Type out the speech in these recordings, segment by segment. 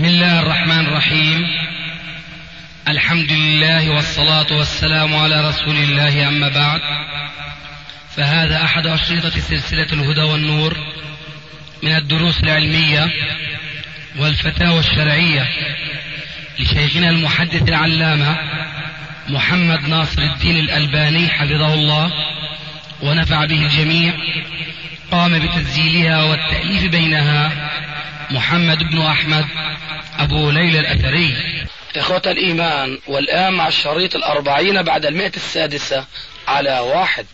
بسم الله الرحمن الرحيم. الحمد لله والصلاة والسلام على رسول الله، أما بعد، فهذا أحد أشرطة سلسلة الهدى والنور من الدروس العلمية والفتاوى الشرعية لشيخنا المحدث العلامة محمد ناصر الدين الألباني حفظه الله ونفع به الجميع. قام بتسجيلها والتأليف بينها محمد بن احمد أبو ليلى الأثري. إخوة الإيمان، والآن مع الشريط 40 بعد 106 على 1.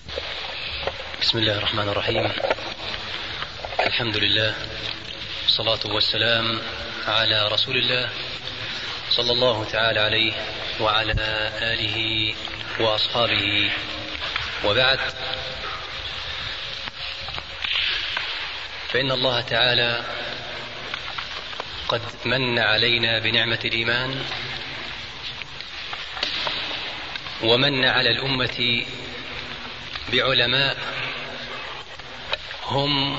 بسم الله الرحمن الرحيم. الحمد لله، والصلاة والسلام على رسول الله صلى الله تعالى عليه وعلى آله وأصحابه، وبعد، فإن الله تعالى قد من علينا بنعمة الإيمان، ومن على الأمة بعلماء هم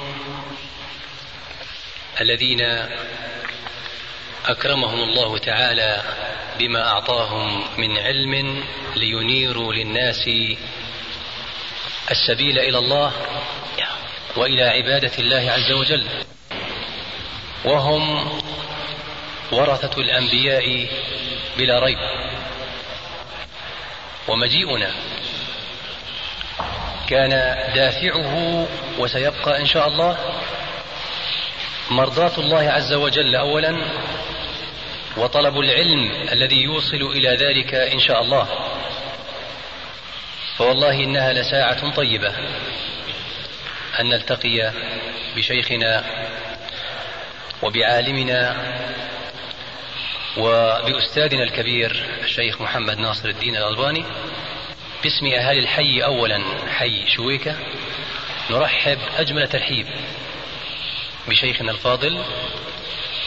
الذين أكرمهم الله تعالى بما أعطاهم من علم لينيروا للناس السبيل إلى الله وإلى عبادة الله عز وجل، وهم ورثة الأنبياء بلا ريب. ومجيئنا كان دافعه وسيبقى إن شاء الله مرضاة الله عز وجل أولا، وطلب العلم الذي يوصل إلى ذلك إن شاء الله. فوالله إنها لساعة طيبة أن نلتقي بشيخنا وبعالمنا وبأستاذنا الكبير الشيخ محمد ناصر الدين الألباني. باسم أهل الحي أولا، حي شويكة، نرحب أجمل ترحيب بشيخنا الفاضل،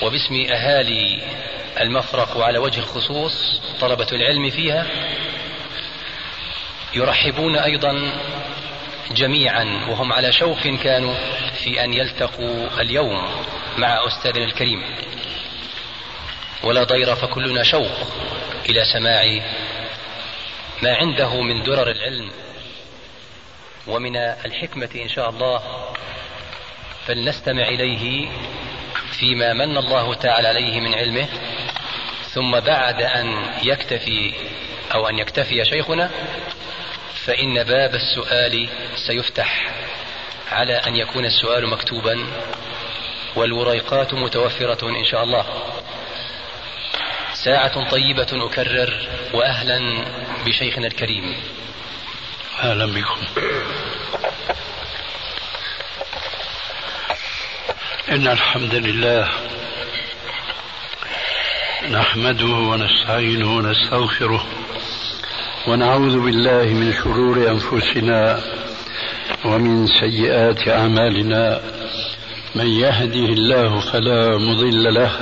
وباسم أهالي المفرق وعلى وجه الخصوص طلبة العلم فيها يرحبون أيضا جميعا، وهم على شوق كانوا في أن يلتقوا اليوم مع أستاذنا الكريم. ولا ضير فكلنا شوق إلى سماع ما عنده من درر العلم ومن الحكمة إن شاء الله، فلنستمع إليه فيما من الله تعالى عليه من علمه. ثم بعد أن يكتفي أو أن يكتفي شيخنا، فإن باب السؤال سيفتح على أن يكون السؤال مكتوبا والوريقات متوفرة إن شاء الله. ساعة طيبة، أكرر، وأهلا بشيخنا الكريم. أهلا بكم. إن الحمد لله نحمده ونستعينه ونستغفره، ونعوذ بالله من شرور أنفسنا ومن سيئات أعمالنا. من يهده الله فلا مضل له،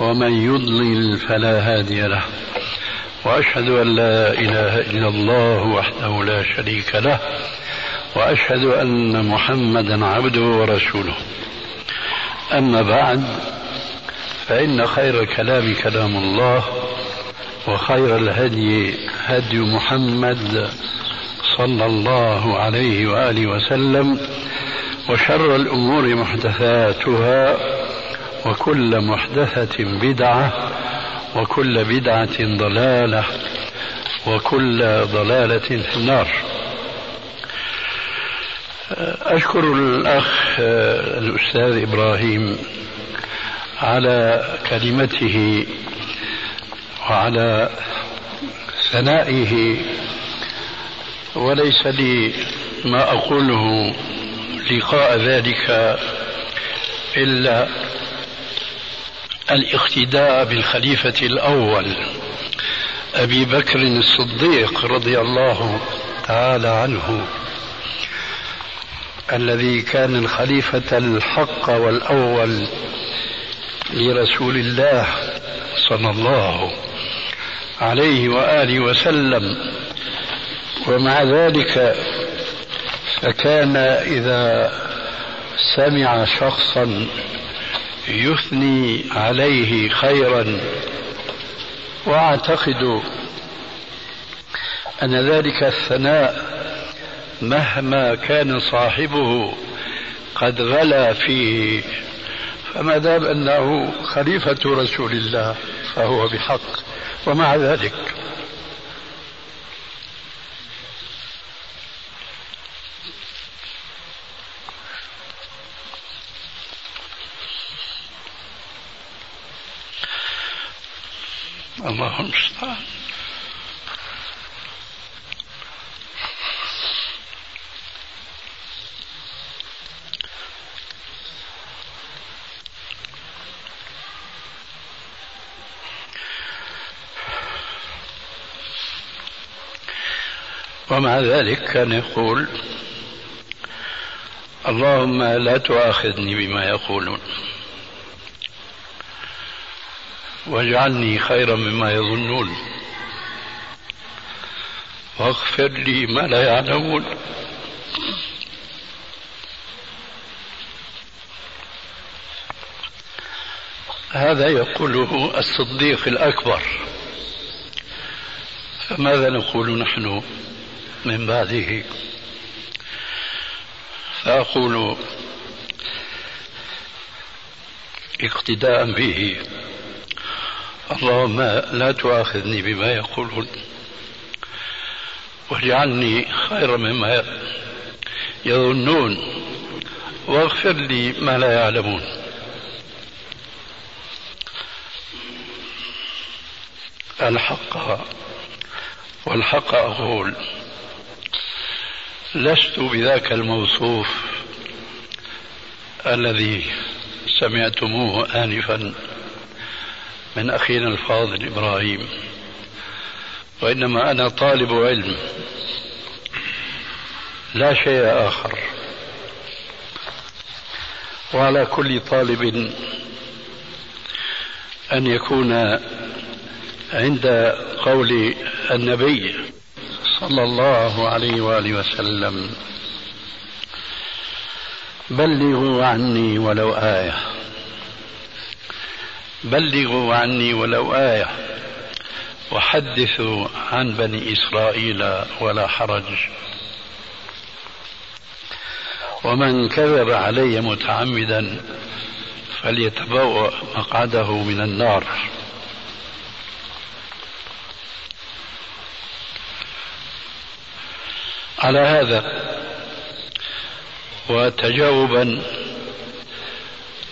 ومن يضلل فلا هادي له، وأشهد أن لا إله إلا الله وحده لا شريك له، وأشهد أن محمدا عبده ورسوله. أما بعد، فإن خير الكلام كلام الله، وخير الهدي هدي محمد صلى الله عليه وآله وسلم، وشر الأمور محدثاتها، وكل محدثة بدعة، وكل بدعة ضلالة، وكل ضلالة في النار. أشكر الأخ الأستاذ إبراهيم على كلمته وعلى ثنائه، وليس لي ما أقوله لقاء ذلك إلا الاقتداء بالخليفة الأول أبي بكر الصديق رضي الله تعالى عنه، الذي كان الخليفة الحق والأول لرسول الله صلى الله عليه وآله وسلم. ومع ذلك فكان إذا سمع شخصا يثني عليه خيرا، وأعتقد أن ذلك الثناء مهما كان صاحبه قد غلا فيه، فما دام أنه خليفة رسول الله فهو بحق. ومع ذلك اللهم استعان. ومع ذلك كان يقول: اللهم لا تؤاخذني بما يقولون واجعلني خيرا مما يظنون واغفر لي ما لا يعلمون. هذا يقوله الصديق الأكبر، فماذا نقول نحن من بعده؟ فأقول اقتداء به: اللهم لا تؤاخذني بما يقولون واجعلني خيرا مما يظنون واغفر لي ما لا يعلمون. والحق أقول: لست بذاك الموصوف الذي سمعتموه آنفا من أخينا الفاضل إبراهيم، وإنما أنا طالب علم لا شيء آخر، وعلى كل طالب أن يكون عند قول النبي صلى الله عليه وآله وسلم: بلغوا عني ولو آية، بلغوا عني ولو آية وحدثوا عن بني إسرائيل ولا حرج، ومن كذب علي متعمدا فليتبوأ مقعده من النار. على هذا وتجاوبا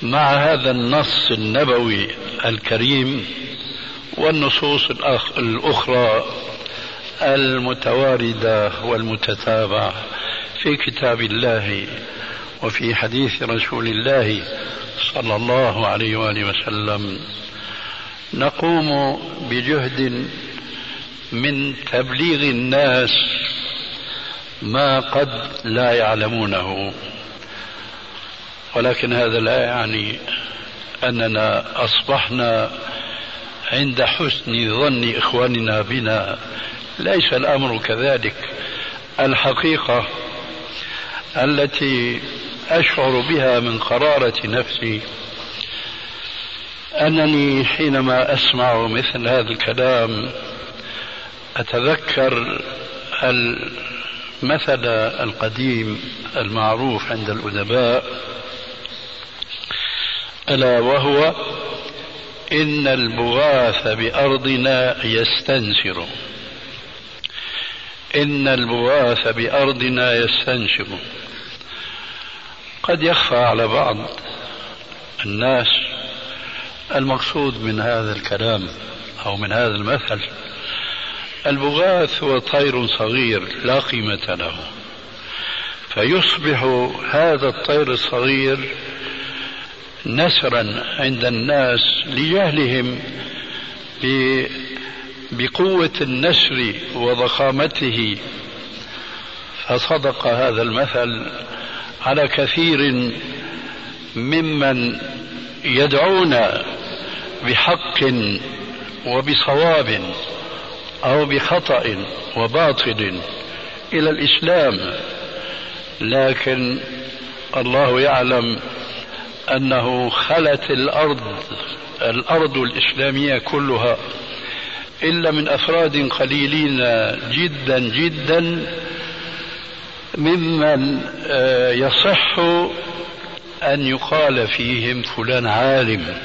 مع هذا النص النبوي الكريم والنصوص الأخرى المتواردة والمتتابعة في كتاب الله وفي حديث رسول الله صلى الله عليه وآله وسلم، نقوم بجهد من تبليغ الناس ما قد لا يعلمونه، ولكن هذا لا يعني أننا أصبحنا عند حسن ظن إخواننا بنا، ليس الأمر كذلك. الحقيقة التي أشعر بها من قرارة نفسي أنني حينما أسمع مثل هذا الكلام أتذكر المثل القديم المعروف عند الأدباء، ألا وهو: إن البغاث بأرضنا يستنشر، إن البغاث بأرضنا يستنشر. قد يخفى على بعض الناس المقصود من هذا الكلام أو من هذا المثل. البغاث هو طير صغير لا قيمة له، فيصبح هذا الطير الصغير نسرا عند الناس لجهلهم بقوة النسر وضخامته. فصدق هذا المثل على كثير ممن يدعون بحق وبصواب أو بخطأ وباطل إلى الإسلام، لكن الله يعلم أنه خلت الأرض الإسلامية كلها إلا من أفراد قليلين جدا جدا ممن يصح أن يقال فيهم فلان عالم،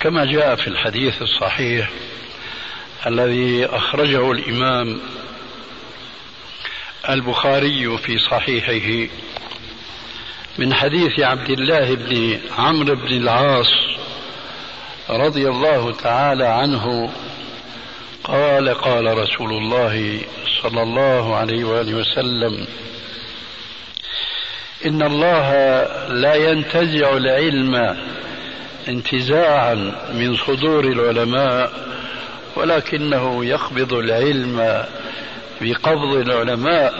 كما جاء في الحديث الصحيح الذي أخرجه الإمام البخاري في صحيحه من حديث عبد الله بن عمرو بن العاص رضي الله تعالى عنه قال: قال رسول الله صلى الله عليه وآله وسلم: إن الله لا ينتزع العلم انتزاعا من صدور العلماء، ولكنه يقبض العلم بقبض العلماء،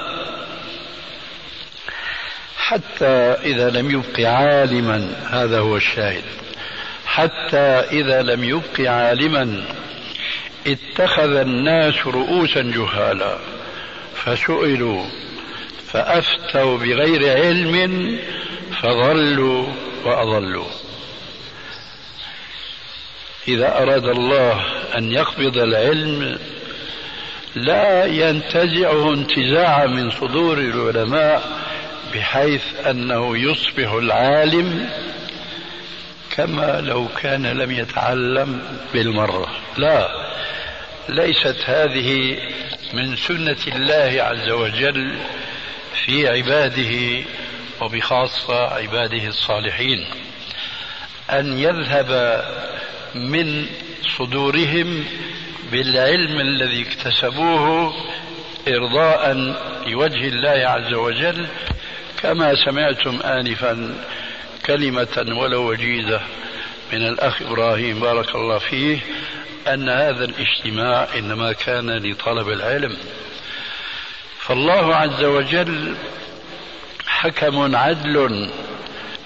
حتى إذا لم يبق عالما، هذا هو الشاهد، حتى إذا لم يبق عالما اتخذ الناس رؤوسا جهالا فسئلوا فأفتوا بغير علم فضلوا وأضلوا. إذا أراد الله أن يقبض العلم لا ينتزعه انتزاعا من صدور العلماء بحيث أنه يصبح العالم كما لو كان لم يتعلم بالمرة، لا، ليست هذه من سنة الله عز وجل في عباده وبخاصة عباده الصالحين أن يذهب من صدورهم بالعلم الذي اكتسبوه إرضاء لوجه الله عز وجل، كما سمعتم آنفا كلمة ولو وجيزة من الأخ إبراهيم بارك الله فيه أن هذا الاجتماع إنما كان لطلب العلم. فالله عز وجل حكم عدل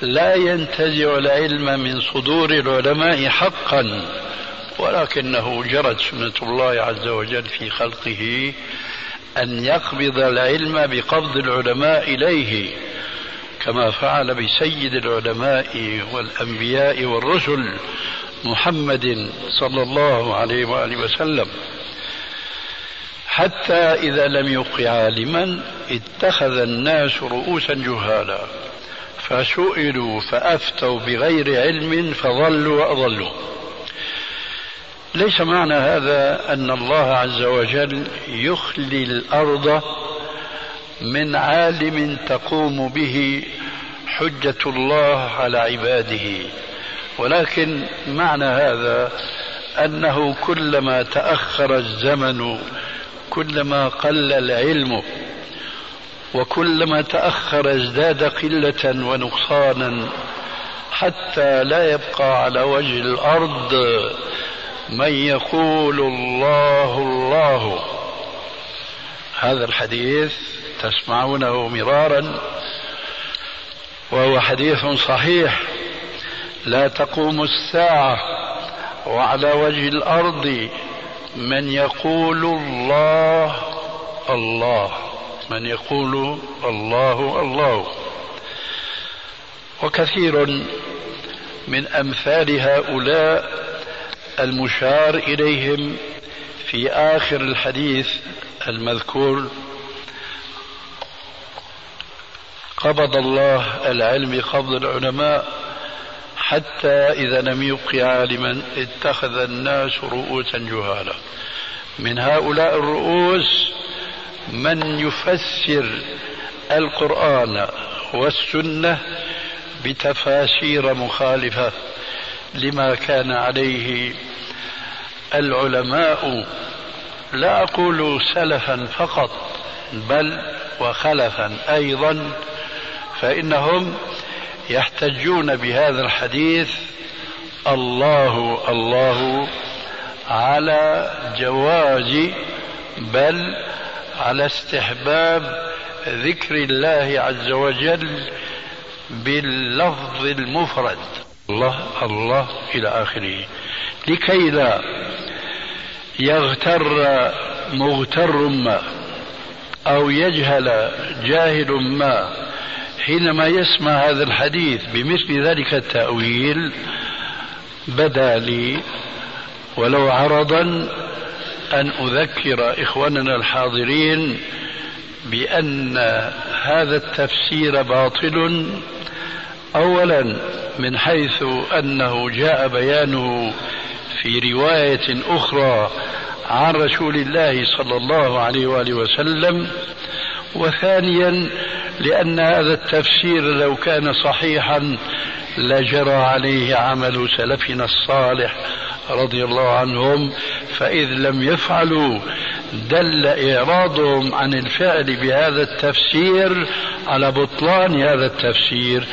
لا ينتزع العلم من صدور العلماء حقا، ولكنه جرت سنة الله عز وجل في خلقه أن يقبض العلم بقبض العلماء إليه، كما فعل بسيد العلماء والأنبياء والرسل محمد صلى الله عليه وآله وسلم، حتى إذا لم يبق عالما اتخذ الناس رؤوسا جهالا فسئلوا فأفتوا بغير علم فضلوا وأضلوا. ليس معنى هذا أن الله عز وجل يخلي الأرض من عالم تقوم به حجة الله على عباده، ولكن معنى هذا أنه كلما تأخر الزمن كلما قل العلم، وكلما تأخر ازداد قلة ونقصانا، حتى لا يبقى على وجه الأرض من يقول الله الله. هذا الحديث تسمعونه مرارا وهو حديث صحيح: لا تقوم الساعة وعلى وجه الأرض من يقول الله الله، من يقول الله الله. وكثير من أمثال هؤلاء المشار إليهم في آخر الحديث المذكور: قبض الله العلم قبض العلماء حتى إذا لم يبق عالما اتخذ الناس رؤوسا جهالا. من هؤلاء الرؤوس من يفسر القرآن والسنة بتفاسير مخالفة لما كان عليه العلماء، لا أقول سلفا فقط بل وخلفا أيضا، فإنهم يحتجون بهذا الحديث الله الله على جواز بل على استحباب ذكر الله عز وجل باللفظ المفرد الله الله إلى آخره، لكي لا يغتر مغتر ما أو يجهل جاهل ما حينما يسمع هذا الحديث بمثل ذلك التأويل بدا لي ولو عرضا أن أذكر إخواننا الحاضرين بأن هذا التفسير باطل، أولا من حيث أنه جاء بيانه في رواية أخرى عن رسول الله صلى الله عليه وآله وسلم، وثانيا لأن هذا التفسير لو كان صحيحا لجرى عليه عمل سلفنا الصالح رضي الله عنهم، فإذ لم يفعلوا دل إعراضهم عن الفعل بهذا التفسير على بطلان هذا التفسير.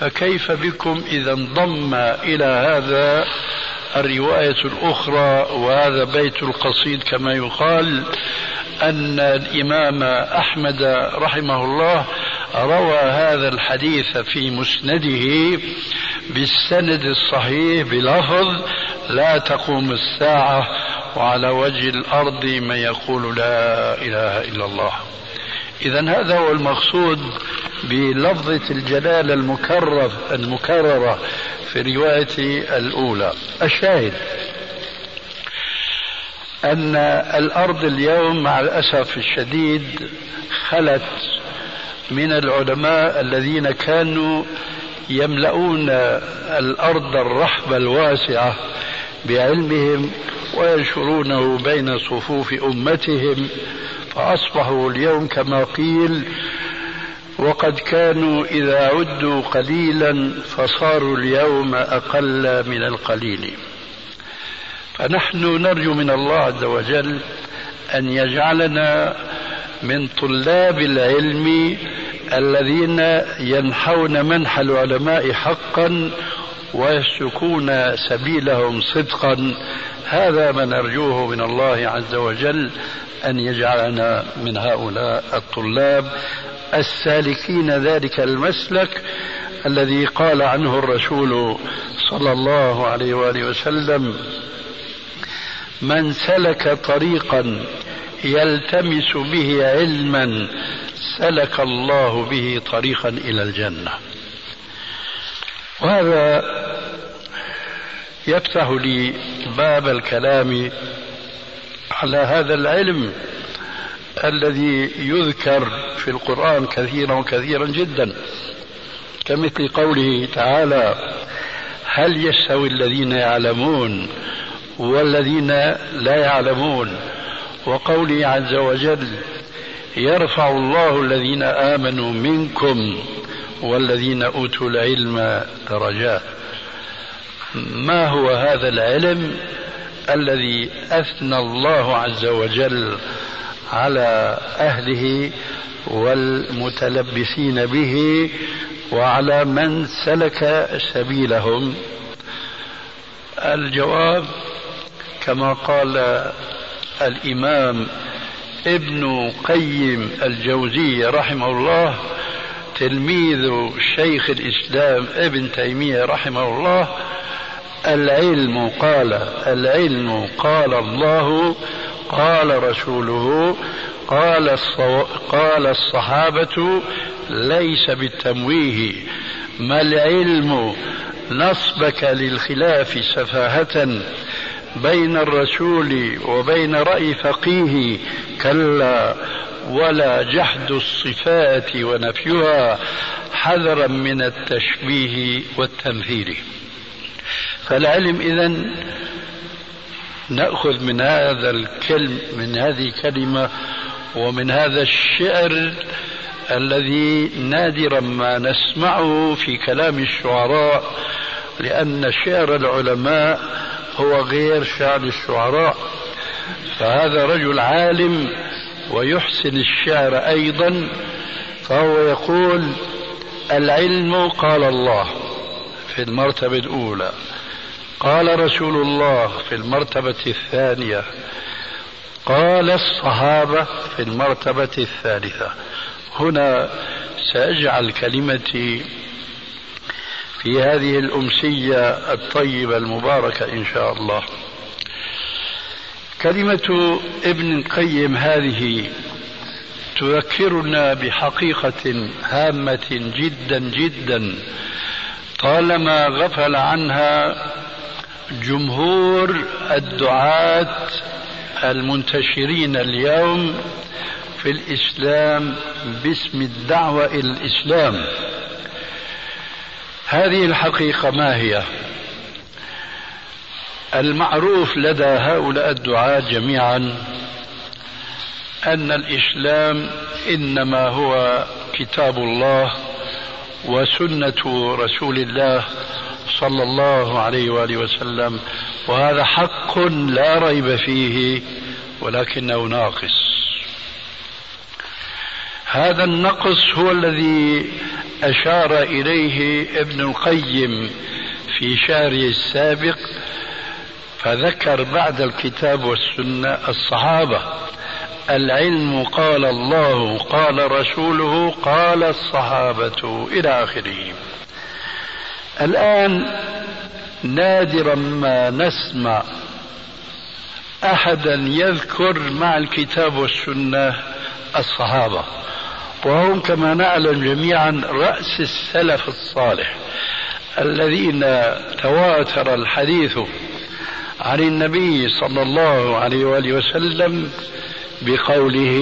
فكيف بكم إذا انضم إلى هذا الرواية الأخرى وهذا بيت القصيد كما يقال أن الإمام أحمد رحمه الله روى هذا الحديث في مسنده بالسند الصحيح بلفظ لا تقوم الساعة وعلى وجه الأرض من يقول لا إله إلا الله. إذن هذا هو المقصود بلفظة الجلالة المكررة في الرواية الأولى. الشاهد أن الأرض اليوم مع الأسف الشديد خلت من العلماء الذين كانوا يملؤون الأرض الرحبة الواسعة بعلمهم وينشرونه بين صفوف أمتهم، فأصبحوا اليوم كما قيل وقد كانوا إذا عدوا قليلا فصاروا اليوم أقل من القليل. فنحن نرجو من الله عز وجل أن يجعلنا من طلاب العلم الذين ينحون منح العلماء حقا ويسلكون سبيلهم صدقا. هذا ما نرجوه من الله عز وجل، أن يجعلنا من هؤلاء الطلاب السالكين ذلك المسلك الذي قال عنه الرسول صلى الله عليه وآله وسلم: من سلك طريقا يلتمس به علما سلك الله به طريقا إلى الجنة. وهذا يفتح لي باب الكلام على هذا العلم الذي يذكر في القرآن كثيرا وكثيرا جدا، كمثل قوله تعالى: هل يستوي الذين يعلمون والذين لا يعلمون، وقوله عز وجل: يرفع الله الذين آمنوا منكم والذين أوتوا العلم درجات. ما هو هذا العلم الذي أثنى الله عز وجل على أهله والمتلبسين به وعلى من سلك سبيلهم؟ الجواب كما قال الإمام ابن قيم الجوزية رحمه الله تلميذ شيخ الإسلام ابن تيمية رحمه الله: العلم قال الله، قال رسوله، قال الصحابة، ليس بالتمويه. ما العلم نصبك للخلاف سفاهة بين الرسول وبين رأي فقيه، كلا، ولا جحد الصفات ونفيها حذرا من التشبيه والتمثيل. فالعلم إذن نأخذ من هذا الكلم من هذه الكلمة ومن هذا الشعر الذي نادرا ما نسمعه في كلام الشعراء، لأن شعر العلماء هو غير شعر الشعراء. فهذا رجل عالم ويحسن الشعر أيضا، فهو يقول: العلم قال الله في المرتبة الأولى، قال رسول الله في المرتبة الثانية، قال الصحابة في المرتبة الثالثة. هنا سأجعل كلمتي في هذه الأمسية الطيبة المباركة إن شاء الله. كلمة ابن القيم هذه تذكرنا بحقيقة هامة جدا جدا طالما غفل عنها جمهور الدعاة المنتشرين اليوم في الإسلام باسم الدعوة إلى الإسلام. هذه الحقيقة ما هي؟ المعروف لدى هؤلاء الدعاة جميعا أن الإسلام إنما هو كتاب الله وسنة رسول الله صلى الله عليه وآله وسلم، وهذا حق لا ريب فيه، ولكنه ناقص. هذا النقص هو الذي أشار إليه ابن القيم في شرحه السابق، فذكر بعد الكتاب والسنة الصحابة. العلم قال الله قال رسوله قال الصحابة إلى آخره. الآن نادرا ما نسمع أحدا يذكر مع الكتاب والسنة الصحابة، وهم كما نعلم جميعا رأس السلف الصالح الذين تواتر الحديث عن النبي صلى الله عليه وآله وسلم بقوله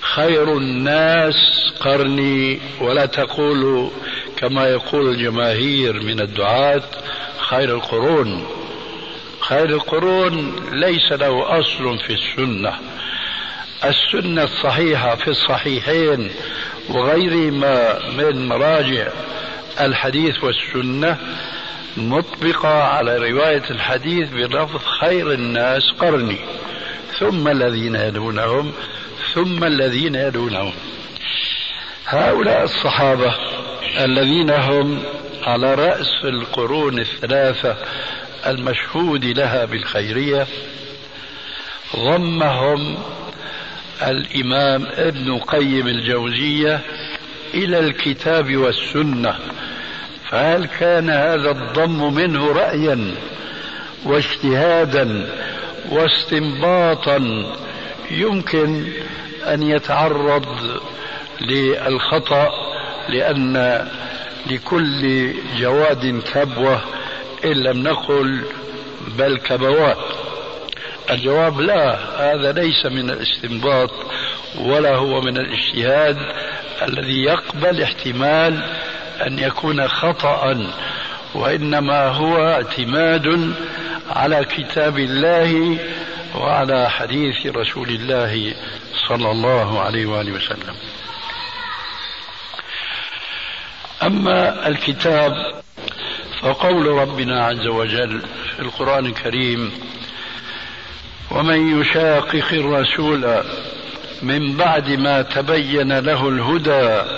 خير الناس قرني، ولا تقولوا كما يقول الجماهير من الدعاة خير القرون. خير القرون ليس له أصل في السنة. السنة الصحيحة في الصحيحين وغيرهما من مراجع الحديث والسنة مطبقة على رواية الحديث بلفظ خير الناس قرني ثم الذين يلونهم ثم الذين يلونهم. هؤلاء الصحابة الذين هم على رأس القرون الثلاثة المشهود لها بالخيرية ضمهم الإمام ابن قيم الجوزية إلى الكتاب والسنة، فهل كان هذا الضم منه رأيا واجتهادا واستنباطا يمكن أن يتعرض للخطأ؟ لأن لكل جواد كبوة إن لم نقل بل كبوات. الجواب لا، هذا ليس من الاستنباط ولا هو من الاجتهاد الذي يقبل احتمال أن يكون خطأ، وإنما هو اعتماد على كتاب الله وعلى حديث رسول الله صلى الله عليه وآله وسلم. أما الكتاب فقول ربنا عز وجل في القرآن الكريم ومن يشاقق الرسول من بعد ما تبين له الهدى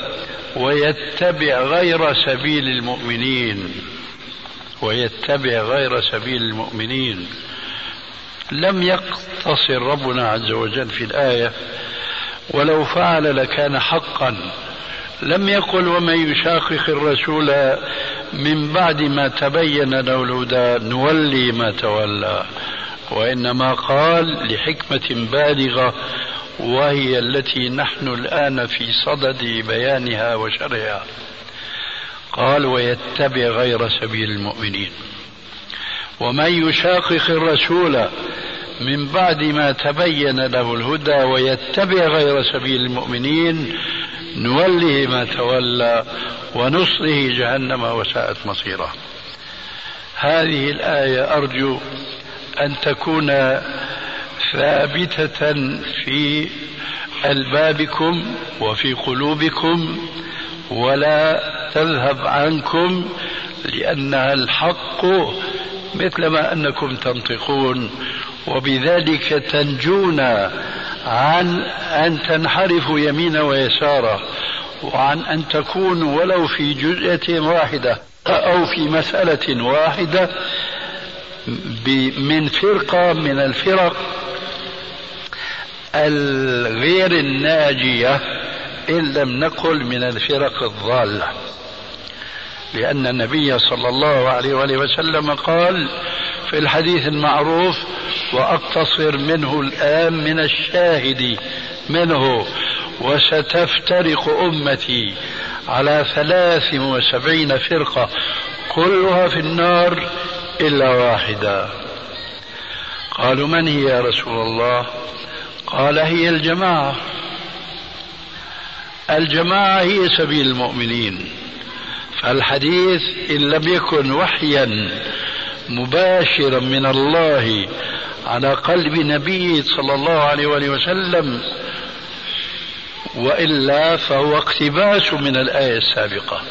ويتبع غير سبيل المؤمنين لم يقتصر ربنا عز وجل في الآية، ولو فعل لكان حقا. لم يقل ومن يشاقق الرسول من بعد ما تبين له الهدى نولي ما تولى، وإنما قال لحكمة بالغة وهي التي نحن الآن في صدد بيانها وشرحها، قال ويتبع غير سبيل المؤمنين. ومن يشاقق الرسول من بعد ما تبين له الهدى ويتبع غير سبيل المؤمنين نوله ما تولى ونصله جهنم وساءت مصيره. هذه الآية أرجو أن تكون ثابتة في ألبابكم وفي قلوبكم ولا تذهب عنكم، لأنها الحق مثلما أنكم تنطقون، وبذلك تنجون عن أن تنحرفوا يمينا ويسارا وعن أن تكونوا ولو في جزئة واحدة أو في مسألة واحدة من فرقة من الفرق الغير الناجية إن لم نقل من الفرق الضالة، لأن النبي صلى الله عليه وآله وسلم قال في الحديث المعروف وأقتصر منه الآن من الشاهد منه وستفترق أمتي على 73 فرقة كلها في النار إلا واحدة. قالوا من هي يا رسول الله؟ قال هي الجماعة. الجماعة هي سبيل المؤمنين. فالحديث إن لم يكن وحيا مباشرا من الله على قلب نبيه صلى الله عليه وسلم وإلا فهو اقتباس من الآية السابقة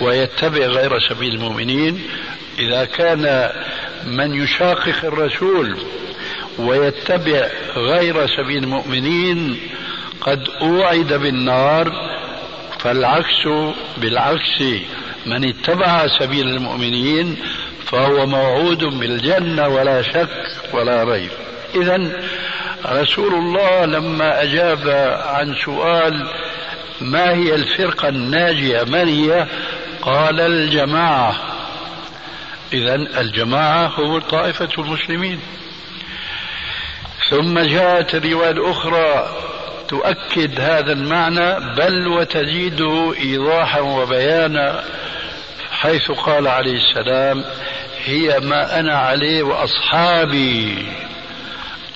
ويتبع غير سبيل المؤمنين. إذا كان من يشاقق الرسول ويتبع غير سبيل المؤمنين قد أوعد بالنار، فالعكس بالعكس، من اتبع سبيل المؤمنين فهو موعود بالجنة ولا شك ولا ريب. إذن رسول الله لما أجاب عن سؤال ما هي الفرقة الناجية من هي، قال الجماعة. إذن الجماعة هم طائفة المسلمين. ثم جاءت الرواية الأخرى تؤكد هذا المعنى بل وتزيده إيضاحا وبيانا، حيث قال عليه السلام هي ما أنا عليه وأصحابي.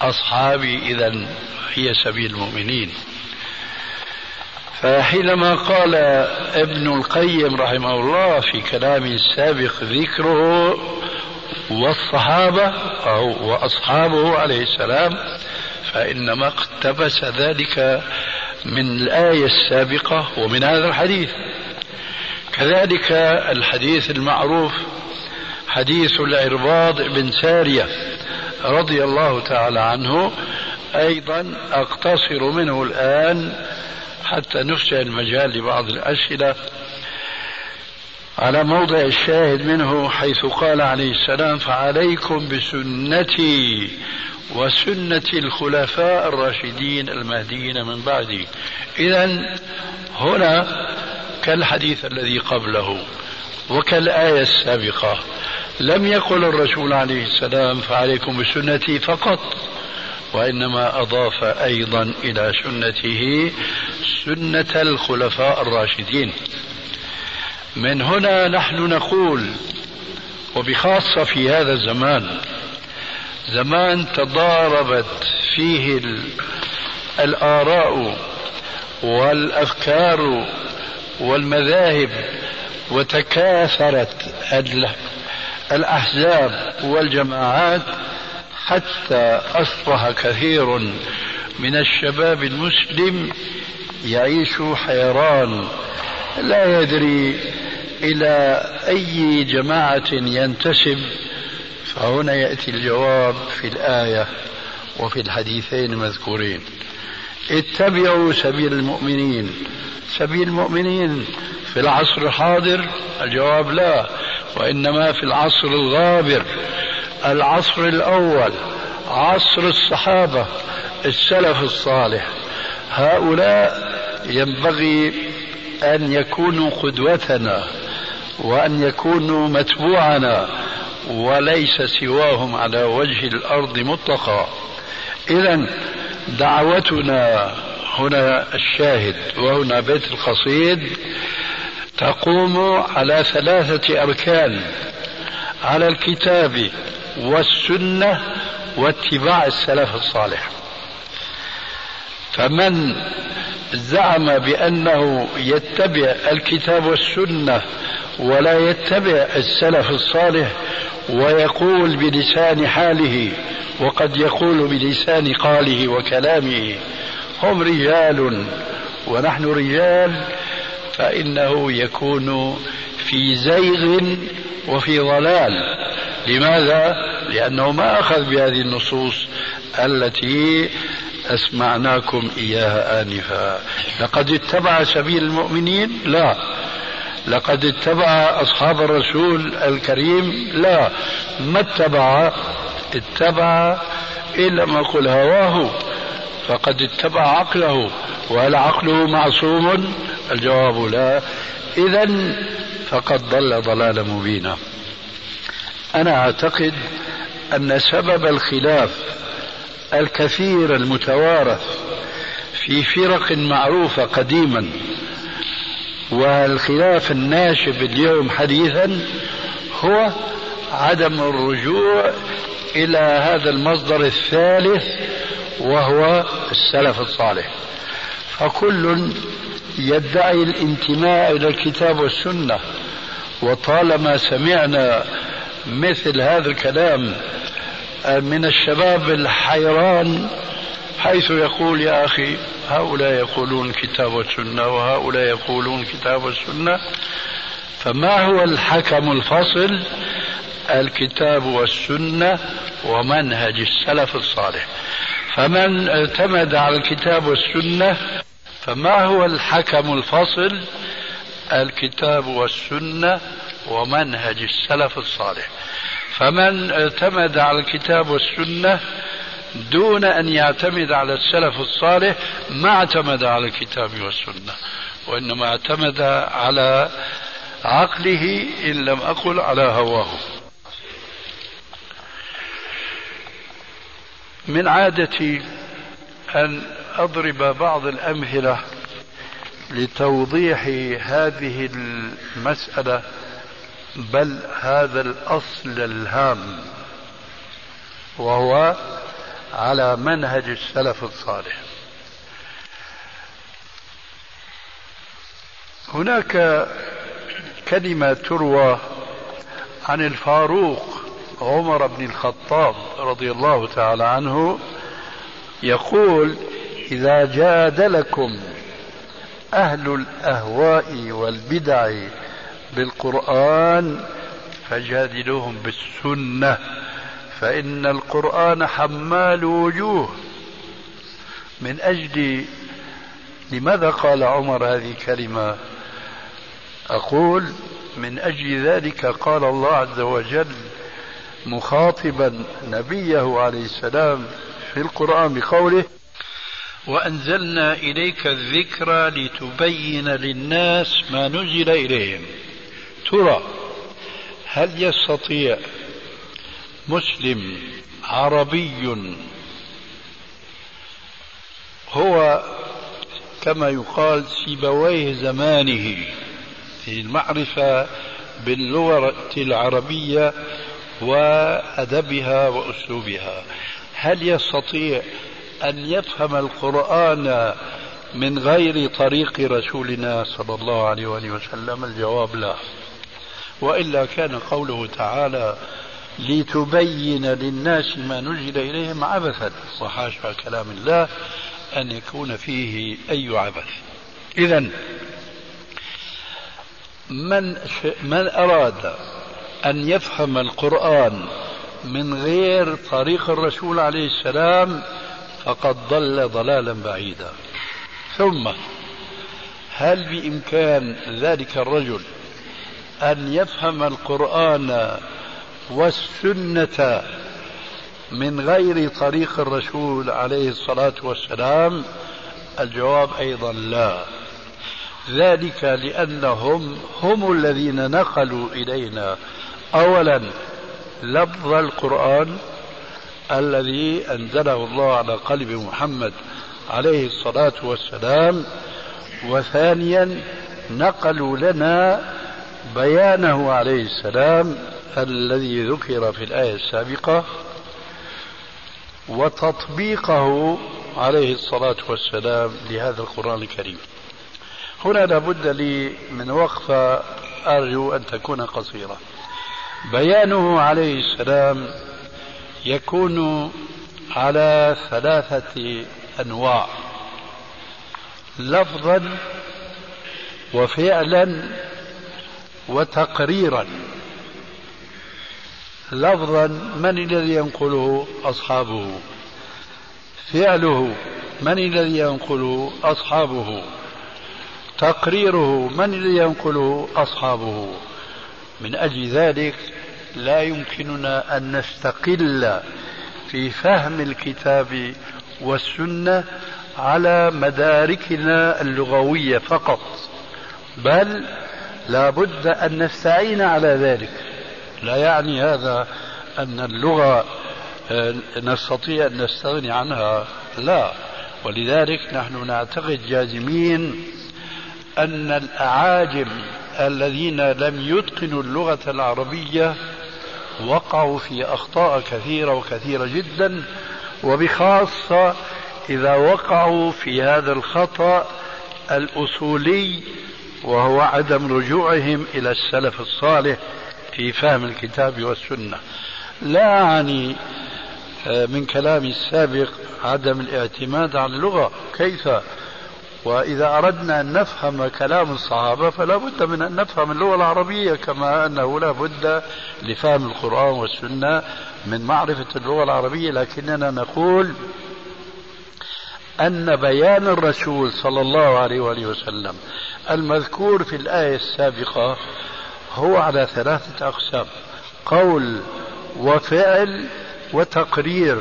أصحابي إذن هي سبيل المؤمنين. فحينما قال ابن القيم رحمه الله في كلامه السابق ذكره والصحابة أو وأصحابه عليه السلام، فإنما اقتبس ذلك من الآية السابقة ومن هذا الحديث. كذلك الحديث المعروف حديث العرباض بن سارية رضي الله تعالى عنه أيضا أقتصر منه الآن حتى نفسح المجال لبعض الأسئلة على موضع الشاهد منه، حيث قال عليه السلام فعليكم بسنتي وسنة الخلفاء الراشدين المهديين من بعدي. إذن هنا كالحديث الذي قبله وكالآية السابقة لم يقل الرسول عليه السلام فعليكم بسنتي فقط، وإنما أضاف أيضا إلى سنته سنة الخلفاء الراشدين. من هنا نحن نقول، وبخاصة في هذا الزمان، زمان تضاربت فيه الآراء والأفكار والمذاهب وتكاثرت الأحزاب والجماعات، حتى أصبح كثير من الشباب المسلم يعيش حيران لا يدري إلى أي جماعة ينتسب. فهنا يأتي الجواب في الآية وفي الحديثين المذكورين. اتبعوا سبيل المؤمنين. سبيل المؤمنين في العصر الحاضر؟ الجواب لا، وإنما في العصر الغابر، العصر الأول، عصر الصحابة السلف الصالح. هؤلاء ينبغي أن يكونوا قدوتنا وأن يكونوا متبوعنا، وليس سواهم على وجه الأرض مطلقا. إذن دعوتنا هنا الشاهد وهنا بيت القصيد تقوم على 3 أركان، على الكتاب والسنة واتباع السلف الصالح. فمن زعم بأنه يتبع الكتاب والسنة ولا يتبع السلف الصالح ويقول بلسان حاله وقد يقول بلسان قاله وكلامه هم رجال ونحن رجال، فإنه يكون في زيغ وفي ضلال. لماذا؟ لأنه ما أخذ بهذه النصوص التي أسمعناكم إياها آنفا. لقد اتبع سبيل المؤمنين؟ لا. لقد اتبع أصحاب الرسول الكريم؟ لا. ما اتبع؟ اتبع إلا ما قل هواه، فقد اتبع عقله. وهل عقله معصوم؟ الجواب لا. إذن فقد ضل ضلالا مبينا. أنا أعتقد أن سبب الخلاف الكثير المتوارث في فرق معروفة قديما والخلاف الناشب اليوم حديثا هو عدم الرجوع إلى هذا المصدر الثالث وهو السلف الصالح. فكل يدعي الانتماء إلى الكتاب والسنة، وطالما سمعنا مثل هذا الكلام من الشباب الحيران حيث يقول يا أخي هؤلاء يقولون كتاب والسنة وهؤلاء يقولون كتاب والسنة، فما هو الحكم الفصل؟ الكتاب والسنة ومنهج السلف الصالح. فمن اعتمد على الكتاب والسنة، فما هو الحكم الفصل؟ الكتاب والسنة ومنهج السلف الصالح. فمن اعتمد على الكتاب والسنة دون أن يعتمد على السلف الصالح ما اعتمد على الكتاب والسنة، وإنما اعتمد على عقله إن لم أقل على هواه. من عادتي أن أضرب بعض الأمثلة لتوضيح هذه المسألة، بل هذا الأصل الهام، وهو على منهج السلف الصالح. هناك كلمة تروى عن الفاروق عمر بن الخطاب رضي الله تعالى عنه يقول: إذا جادلكم أهل الأهواء والبدع بالقرآن فجادلوهم بالسنة، فإن القرآن حمال وجوه. من أجل لماذا قال عمر هذه الكلمة؟ أقول من أجل ذلك قال الله عز وجل مخاطبا نبيه عليه السلام في القرآن بقوله: وأنزلنا إليك الذكر لتبين للناس ما نزل إليهم. ترى هل يستطيع مسلم عربي هو كما يقال سيبويه زمانه في المعرفة باللغة العربية وأدبها وأسلوبها، هل يستطيع أن يفهم القرآن من غير طريق رسولنا صلى الله عليه وسلم؟ الجواب لا. وإلا كان قوله تعالى لتبين للناس ما نزل إليهم عبثا، وحاشا كلام الله أن يكون فيه أي عبث. إذن من أراد أن يفهم القرآن من غير طريق الرسول عليه السلام فقد ضل ضلالا بعيدا. ثم هل بإمكان ذلك الرجل أن يفهم القرآن والسنة من غير طريق الرسول عليه الصلاة والسلام؟ الجواب أيضا لا. ذلك لأنهم هم الذين نقلوا إلينا أولا لفظ القرآن الذي أنزله الله على قلب محمد عليه الصلاة والسلام، وثانيا نقلوا لنا بيانه عليه السلام الذي ذكر في الآية السابقة، وتطبيقه عليه الصلاة والسلام لهذا القرآن الكريم. هنا لابد لي من وقفة أرجو أن تكون قصيرة. بيانه عليه السلام يكون على ثلاثة أنواع: لفظا وفعلا وتقريرا. لفظا من الذي ينقله؟ أصحابه. فعله من الذي ينقله؟ أصحابه. تقريره من الذي ينقله؟ أصحابه. من أجل ذلك لا يمكننا أن نستقل في فهم الكتاب والسنة على مداركنا اللغوية فقط، بل لا بد أن نستعين على ذلك. لا يعني هذا أن اللغة نستطيع أن نستغني عنها، لا، ولذلك نحن نعتقد جازمين أن الأعاجم الذين لم يتقنوا اللغة العربية وقعوا في أخطاء كثيرة وكثيرة جدا، وبخاصة إذا وقعوا في هذا الخطأ الأصولي وهو عدم رجوعهم إلى السلف الصالح في فهم الكتاب والسنة. لا أعني من كلامي السابق عدم الاعتماد على اللغة، كيف؟ وإذا أردنا أن نفهم كلام الصحابة فلا بد من أن نفهم اللغة العربية، كما أنه لا بد لفهم القرآن والسنة من معرفة اللغة العربية. لكننا نقول أن بيان الرسول صلى الله عليه وسلم المذكور في الآية السابقة هو على ثلاثة أقسام: قول وفعل وتقرير.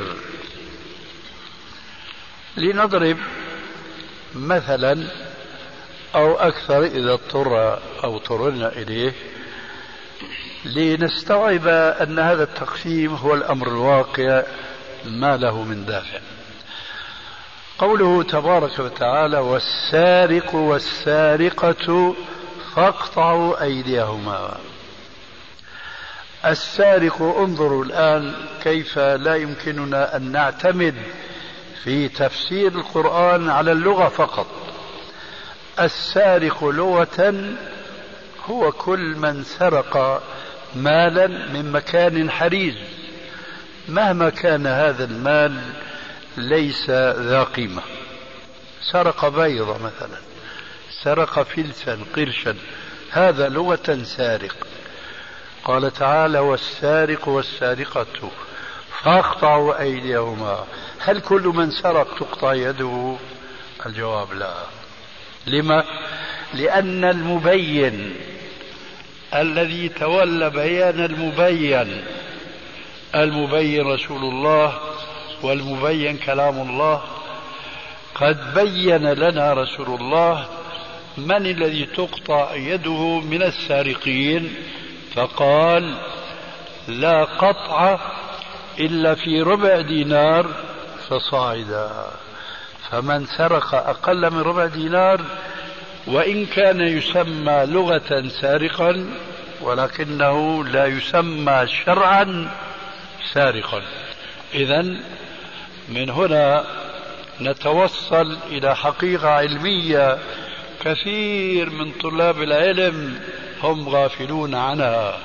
لنضرب مثلا أو أكثر إذا اضطرنا إليه لنستوعب أن هذا التقسيم هو الأمر الواقع ما له من دافع. قوله تبارك وتعالى: والسارق والسارقة فاقطعوا أيديهما. السارق، انظروا الآن كيف لا يمكننا أن نعتمد في تفسير القرآن على اللغة فقط. السارق لغة هو كل من سرق مالا من مكان حريز مهما كان هذا المال ليس ذا قيمة. سرق بيضة مثلا، سرق فلسا قرشا، هذا لغة سارق. قال تعالى: والسارق والسارقة فاقطعوا أيديهما. هل كل من سرق تقطع يده؟ الجواب لا. لما؟ لأن المبين الذي تولى بيان المبين رسول الله، والمبين كلام الله. قد بين لنا رسول الله من الذي تقطع يده من السارقين، فقال: لا قطع إلا في ربع دينار فصاعدا. فمن سرق أقل من ربع دينار وإن كان يسمى لغة سارقا ولكنه لا يسمى شرعا سارقا. إذن من هنا نتوصل إلى حقيقة علمية كثير من طلاب العلم هم غافلون عنها.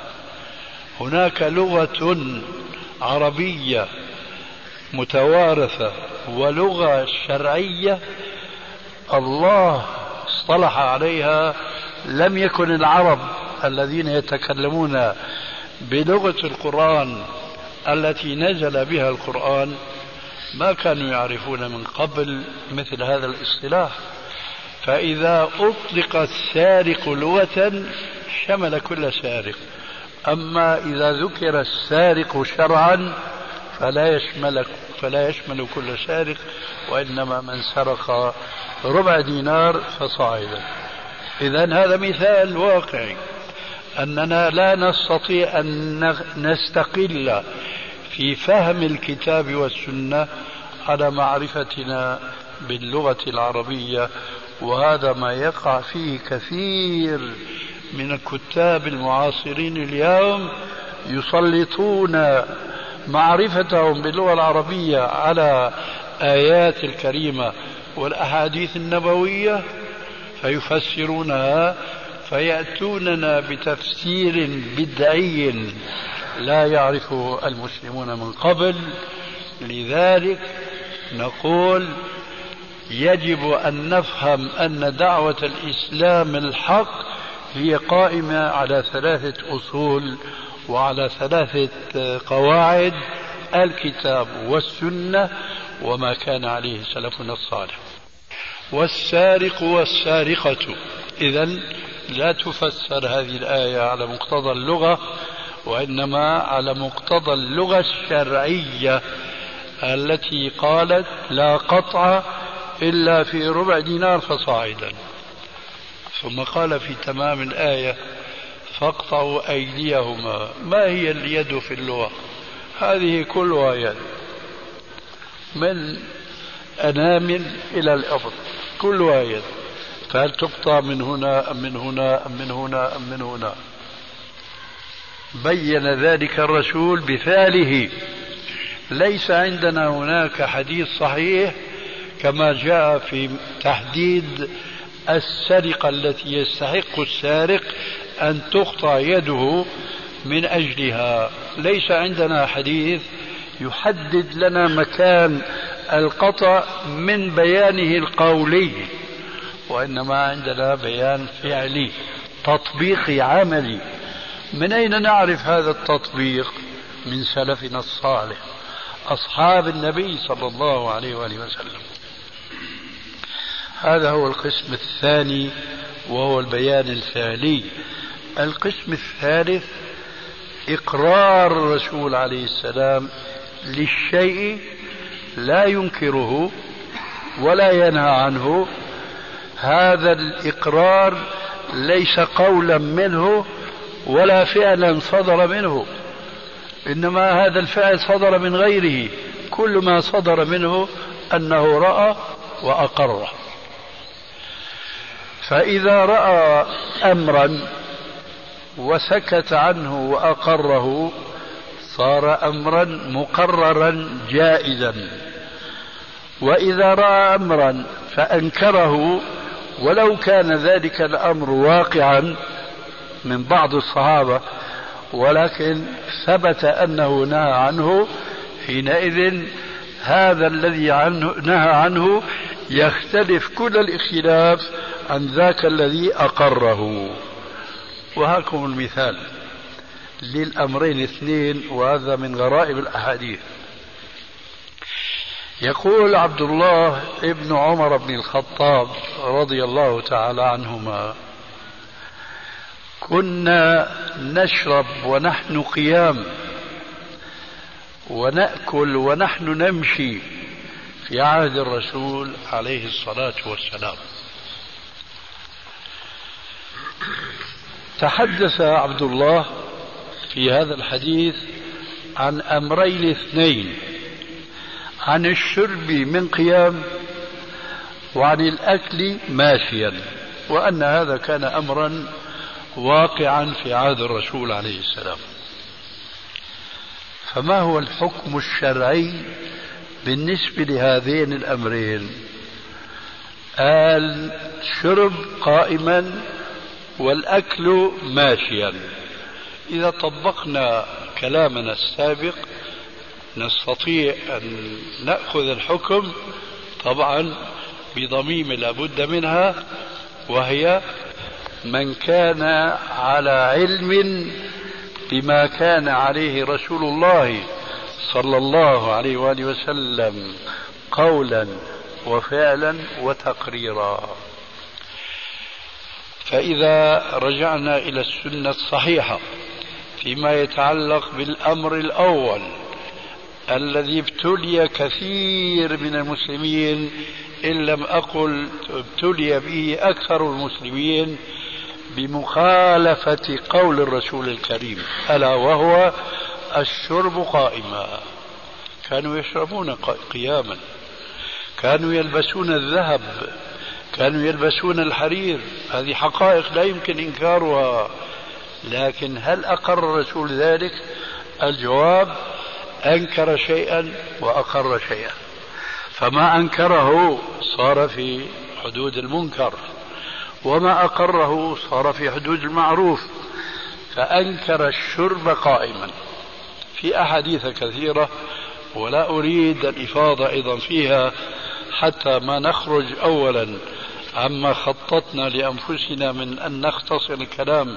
هناك لغة عربية متوارثة ولغة شرعية الله اصطلح عليها. لم يكن العرب الذين يتكلمون بلغة القرآن التي نزل بها القرآن ما كانوا يعرفون من قبل مثل هذا الاصطلاح. فإذا أطلق السارق لغة شمل كل سارق، أما إذا ذكر السارق شرعا فلا يشمل كل سارق، وإنما من سرق ربع دينار فصاعدا. إذن هذا مثال واقعي أننا لا نستطيع أن نستقل في فهم الكتاب والسنة على معرفتنا باللغة العربية، وهذا ما يقع فيه كثير من الكتاب المعاصرين اليوم. يسلطون معرفتهم باللغة العربية على آيات الكريمة والأحاديث النبوية فيفسرونها، فيأتوننا بتفسير بدعي لا يعرفه المسلمون من قبل. لذلك نقول يجب أن نفهم أن دعوة الإسلام الحق هي قائمة على ثلاثة أصول وعلى ثلاثة قواعد: الكتاب والسنة وما كان عليه سلفنا الصالح. والسارق والسارقة، إذن لا تفسر هذه الآية على مقتضى اللغة، وإنما على مقتضى اللغة الشرعية التي قالت: لا قطع إلا في ربع دينار فصاعدا. ثم قال في تمام الآية: فاقطعوا أيديهما. ما هي اليد في اللغة؟ هذه كلها يد، من أنامل إلى الأرض كل واحد، فهل تقطع من هنا أم من هنا أم من هنا أم من هنا؟ بين ذلك الرسول بفعله. ليس عندنا هناك حديث صحيح كما جاء في تحديد السرقة التي يستحق السارق أن تقطع يده من أجلها، ليس عندنا حديث يحدد لنا مكان القطع من بيانه القولي، وإنما عندنا بيان فعلي تطبيقي عملي. من أين نعرف هذا التطبيق؟ من سلفنا الصالح أصحاب النبي صلى الله عليه وآله وسلم. هذا هو القسم الثاني وهو البيان الفعلي. القسم الثالث إقرار الرسول عليه السلام للشيء لا ينكره ولا ينهى عنه، هذا الإقرار ليس قولا منه ولا فعلا صدر منه، إنما هذا الفعل صدر من غيره، كل ما صدر منه أنه رأى وأقره. فإذا رأى أمرا وسكت عنه وأقره صار أمرا مقررا جائزا، وإذا رأى أمرا فأنكره ولو كان ذلك الأمر واقعا من بعض الصحابة ولكن ثبت أنه نهى عنه، حينئذ هذا الذي نهى عنه يختلف كل الاختلاف عن ذاك الذي أقره. وهاكم المثال للأمرين اثنين، وهذا من غرائب الأحاديث. يقول عبد الله ابن عمر بن الخطاب رضي الله تعالى عنهما: كنا نشرب ونحن قيام ونأكل ونحن نمشي في عهد الرسول عليه الصلاة والسلام. تحدث عبد الله في هذا الحديث عن أمرين اثنين، عن الشرب من قيام وعن الأكل ماشيا، وأن هذا كان أمرا واقعا في عهد الرسول عليه السلام. فما هو الحكم الشرعي بالنسبة لهذين الأمرين؟ الشرب قائما والأكل ماشيا. إذا طبقنا كلامنا السابق نستطيع أن نأخذ الحكم طبعا بضميم لا بد منها، وهي من كان على علم بما كان عليه رسول الله صلى الله عليه وآله وسلم قولا وفعلا وتقريرا. فإذا رجعنا إلى السنة الصحيحة فيما يتعلق بالأمر الأول الذي ابتلي كثير من المسلمين، إن لم أقل ابتلي به أكثر المسلمين، بمخالفة قول الرسول الكريم، ألا وهو الشرب قائما. كانوا يشربون قياما، كانوا يلبسون الذهب، كانوا يلبسون الحرير، هذه حقائق لا يمكن إنكارها، لكن هل أقر الرسول ذلك؟ الجواب: أنكر شيئا وأقر شيئا، فما أنكره صار في حدود المنكر، وما أقره صار في حدود المعروف. فأنكر الشرب قائما في أحاديث كثيرة، ولا أريد الإفاضة أيضا فيها حتى ما نخرج أولا عما خططنا لأنفسنا من أن نختصر الكلام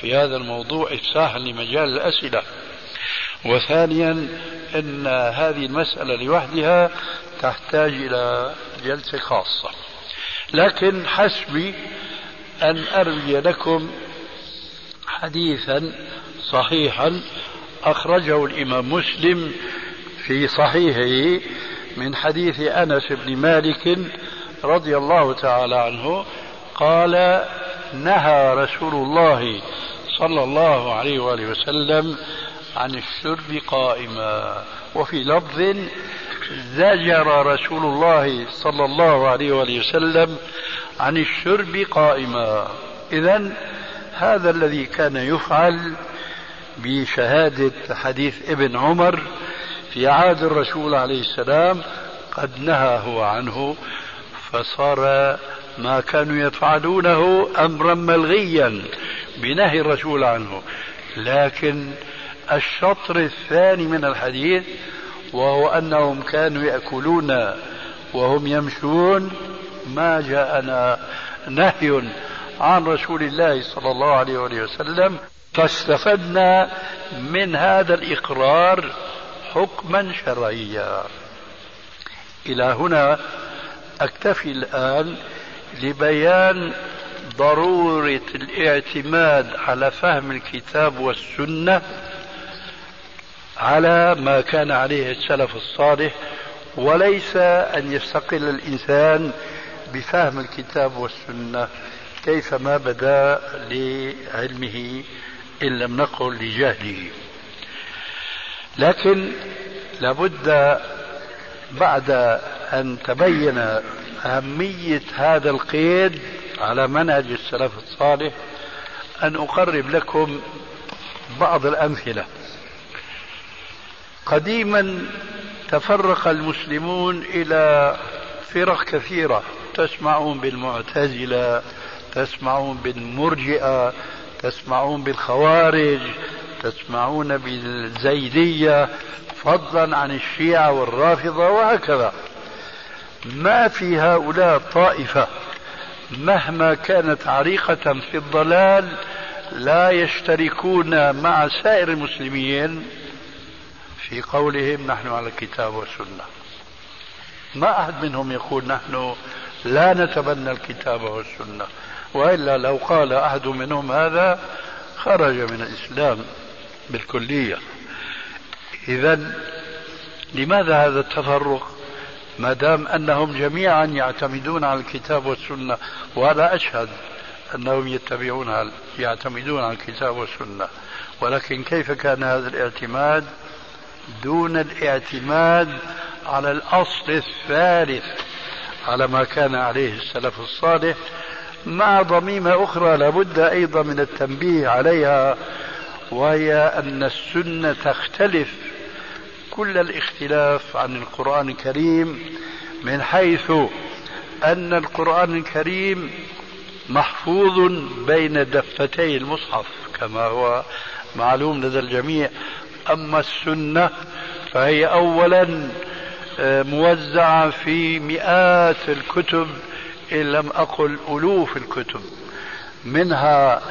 في هذا الموضوع إفساحا لمجال الأسئلة، وثانيا أن هذه المسألة لوحدها تحتاج إلى جلسة خاصة، لكن حسبي أن أروي لكم حديثا صحيحا أخرجه الإمام مسلم في صحيحه من حديث أنس بن مالك رضي الله تعالى عنه قال: نهى رسول الله صلى الله عليه وآله وسلم عن الشرب قائما، وفي لفظ: زجر رسول الله صلى الله عليه وسلم عن الشرب قائما. إذن هذا الذي كان يفعل بشهادة حديث ابن عمر في عهد الرسول عليه السلام قد نهى هو عنه، فصار ما كانوا يفعلونه أمرا ملغيا بنهي الرسول عنه. لكن الشطر الثاني من الحديث وهو أنهم كانوا يأكلون وهم يمشون، ما جاءنا نهي عن رسول الله صلى الله عليه وسلم، فاستفدنا من هذا الإقرار حكما شرعيا. إلى هنا أكتفي الآن لبيان ضرورة الاعتماد على فهم الكتاب والسنة على ما كان عليه السلف الصالح، وليس أن يستقل الإنسان بفهم الكتاب والسنة كيفما بدا لعلمه إن لم نقل لجهله. لكن لابد بعد أن تبين أهمية هذا القيد على منهج السلف الصالح أن أقرب لكم بعض الأمثلة. قديما تفرق المسلمون إلى فرق كثيرة، تسمعون بالمعتزلة، تسمعون بالمرجئة، تسمعون بالخوارج، تسمعون بالزيدية، فضلا عن الشيعة والرافضة وهكذا. ما في هؤلاء طائفة مهما كانت عريقة في الضلال لا يشتركون مع سائر المسلمين في قولهم نحن على الكتاب والسنة. ما أحد منهم يقول نحن لا نتبنى الكتاب والسنة، وإلا لو قال أحد منهم هذا خرج من الإسلام بالكلية. إذن لماذا هذا التفرق ما دام أنهم جميعا يعتمدون على الكتاب والسنة؟ وأنا أشهد أنهم يعتمدون على الكتاب والسنة، ولكن كيف كان هذا الاعتماد دون الاعتماد على الأصل الثالث على ما كان عليه السلف الصالح، مع ضميمة أخرى لابد أيضا من التنبيه عليها، وهي أن السنة تختلف كل الاختلاف عن القرآن الكريم، من حيث أن القرآن الكريم محفوظ بين دفتي المصحف كما هو معلوم لدى الجميع، أما السنة فهي أولا موزعة في مئات الكتب إن لم أقل ألوف الكتب، منها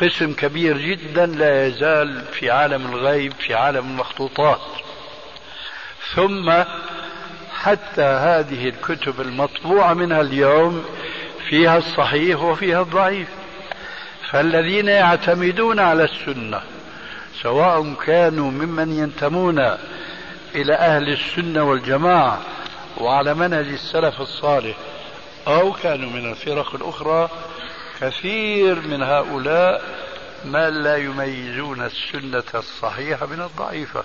قسم كبير جدا لا يزال في عالم الغيب في عالم المخطوطات، ثم حتى هذه الكتب المطبوعة منها اليوم فيها الصحيح وفيها الضعيف. فالذين يعتمدون على السنة سواء كانوا ممن ينتمون إلى أهل السنة والجماعة وعلى منهج السلف الصالح أو كانوا من الفرق الأخرى، كثير من هؤلاء ما لا يميزون السنة الصحيحة من الضعيفة،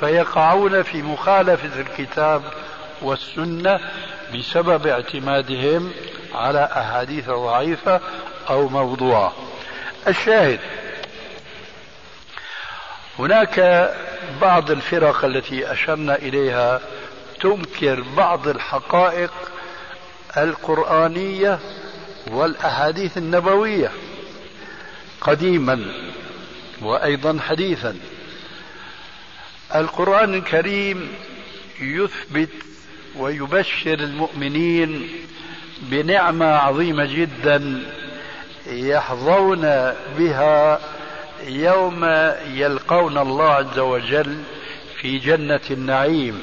فيقعون في مخالفة الكتاب والسنة بسبب اعتمادهم على أحاديث ضعيفة أو موضوعة. الشاهد هناك بعض الفرق التي أشرنا إليها تنكر بعض الحقائق القرآنية والأحاديث النبوية قديما وأيضا حديثا. القرآن الكريم يثبت ويبشر المؤمنين بنعمة عظيمة جدا يحظون بها يوم يلقون الله عز وجل في جنة النعيم،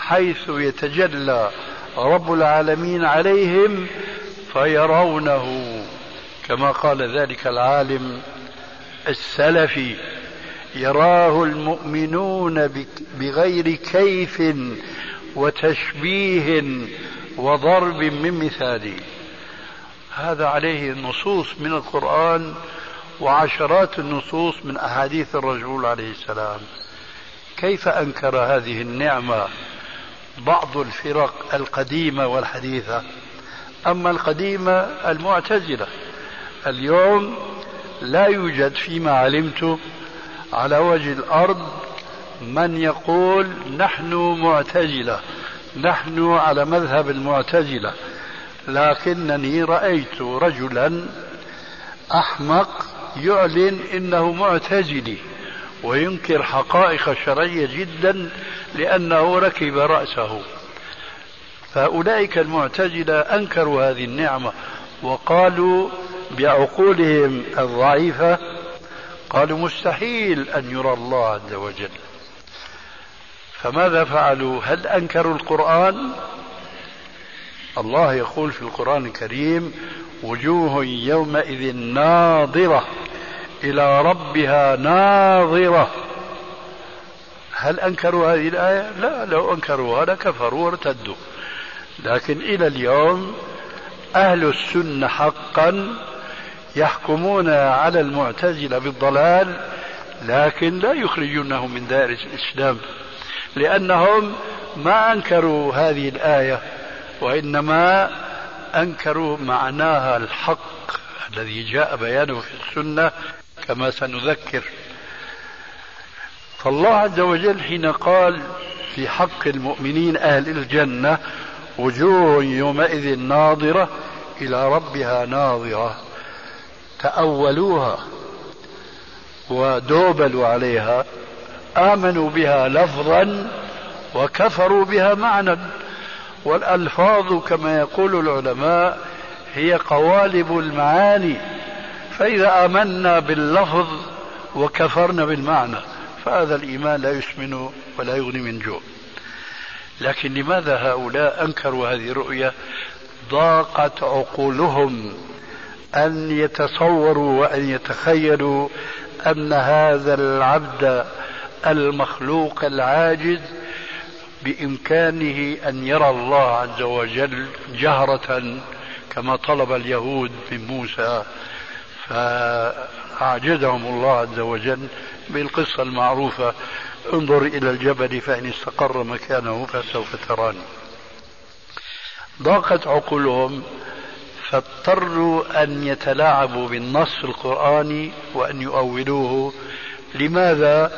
حيث يتجلى رب العالمين عليهم فيرونه، كما قال ذلك العالم السلفي: يراه المؤمنون بغير كيف وتشبيه وضرب من مثاله. هذا عليه نصوص من القرآن وعشرات النصوص من أحاديث الرسول عليه السلام. كيف أنكر هذه النعمة بعض الفرق القديمة والحديثة؟ أما القديمة المعتزلة اليوم لا يوجد فيما علمت على وجه الأرض من يقول نحن معتزلة، نحن على مذهب المعتزلة، لكنني رأيت رجلا أحمق يعلن إنه معتزلي وينكر حقائق شرعية جدا لأنه ركب رأسه. فأولئك المعتزلة أنكروا هذه النعمة وقالوا بعقولهم الضعيفة قالوا مستحيل أن يرى الله عز وجل. فماذا فعلوا؟ هل أنكروا القرآن؟ الله يقول في القرآن الكريم وجوه يومئذ ناظرة إلى ربها ناظرة. هل أنكروا هذه الآية؟ لا، لو أنكروها لكفروا وارتدوا. لكن إلى اليوم أهل السنة حقا يحكمون على المعتزلة بالضلال لكن لا يخرجونهم من دائرة الإسلام، لأنهم ما أنكروا هذه الآية وإنما أنكروا معناها الحق الذي جاء بيانه في السنة كما سنذكر. فالله عز وجل حين قال في حق المؤمنين أهل الجنة وجوه يومئذ ناظرة إلى ربها ناظرة، تأولوها ودوبلوا عليها، آمنوا بها لفظا وكفروا بها معنى. والألفاظ كما يقول العلماء هي قوالب المعاني، فإذا آمنا باللفظ وكفرنا بالمعنى فهذا الإيمان لا يسمن ولا يغني من جوع. لكن لماذا هؤلاء أنكروا هذه الرؤية؟ ضاقت عقولهم أن يتصوروا وأن يتخيلوا أن هذا العبد المخلوق العاجز بإمكانه أن يرى الله عز وجل جهرة كما طلب اليهود من موسى، فأعجزهم الله عز وجل بالقصة المعروفة انظر إلى الجبل فإن استقر مكانه فسوف تراني. ضاقت عقولهم فاضطروا أن يتلاعبوا بالنص القرآني وأن يؤولوه. لماذا؟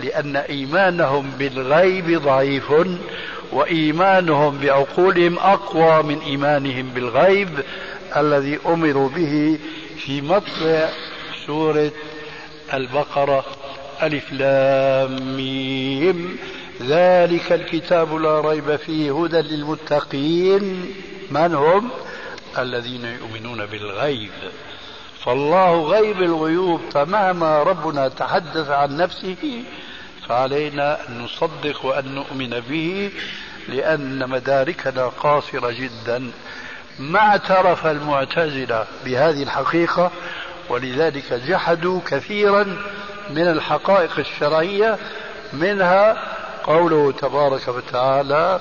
لأن إيمانهم بالغيب ضعيف وإيمانهم بعقولهم أقوى من إيمانهم بالغيب الذي أمروا به في مطلع سورة البقرة ألف لام ميم ذلك الكتاب لا ريب فيه هدى للمتقين. من هم؟ الذين يؤمنون بالغيب. فالله غيب الغيوب، فمهما ربنا تحدث عن نفسه فعلينا أن نصدق وأن نؤمن به لأن مداركنا قاصرة جدا. ما اعترف المعتزلة بهذه الحقيقة ولذلك جحدوا كثيرا من الحقائق الشرعية، منها قوله تبارك وتعالى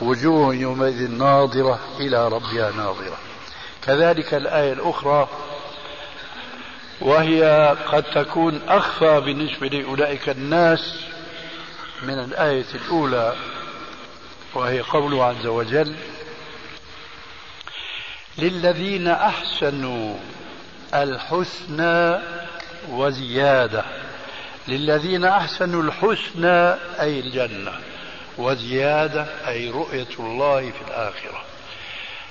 وجوه يومئذ ناظرة إلى ربها ناظرة. كذلك الآية الأخرى وهي قد تكون أخفى بالنسبة لأولئك الناس من الآية الأولى، وهي قوله عز وجل للذين أحسنوا الحسنى وزيادة. للذين أحسنوا الحسنى أي الجنة، وزيادة أي رؤية الله في الآخرة.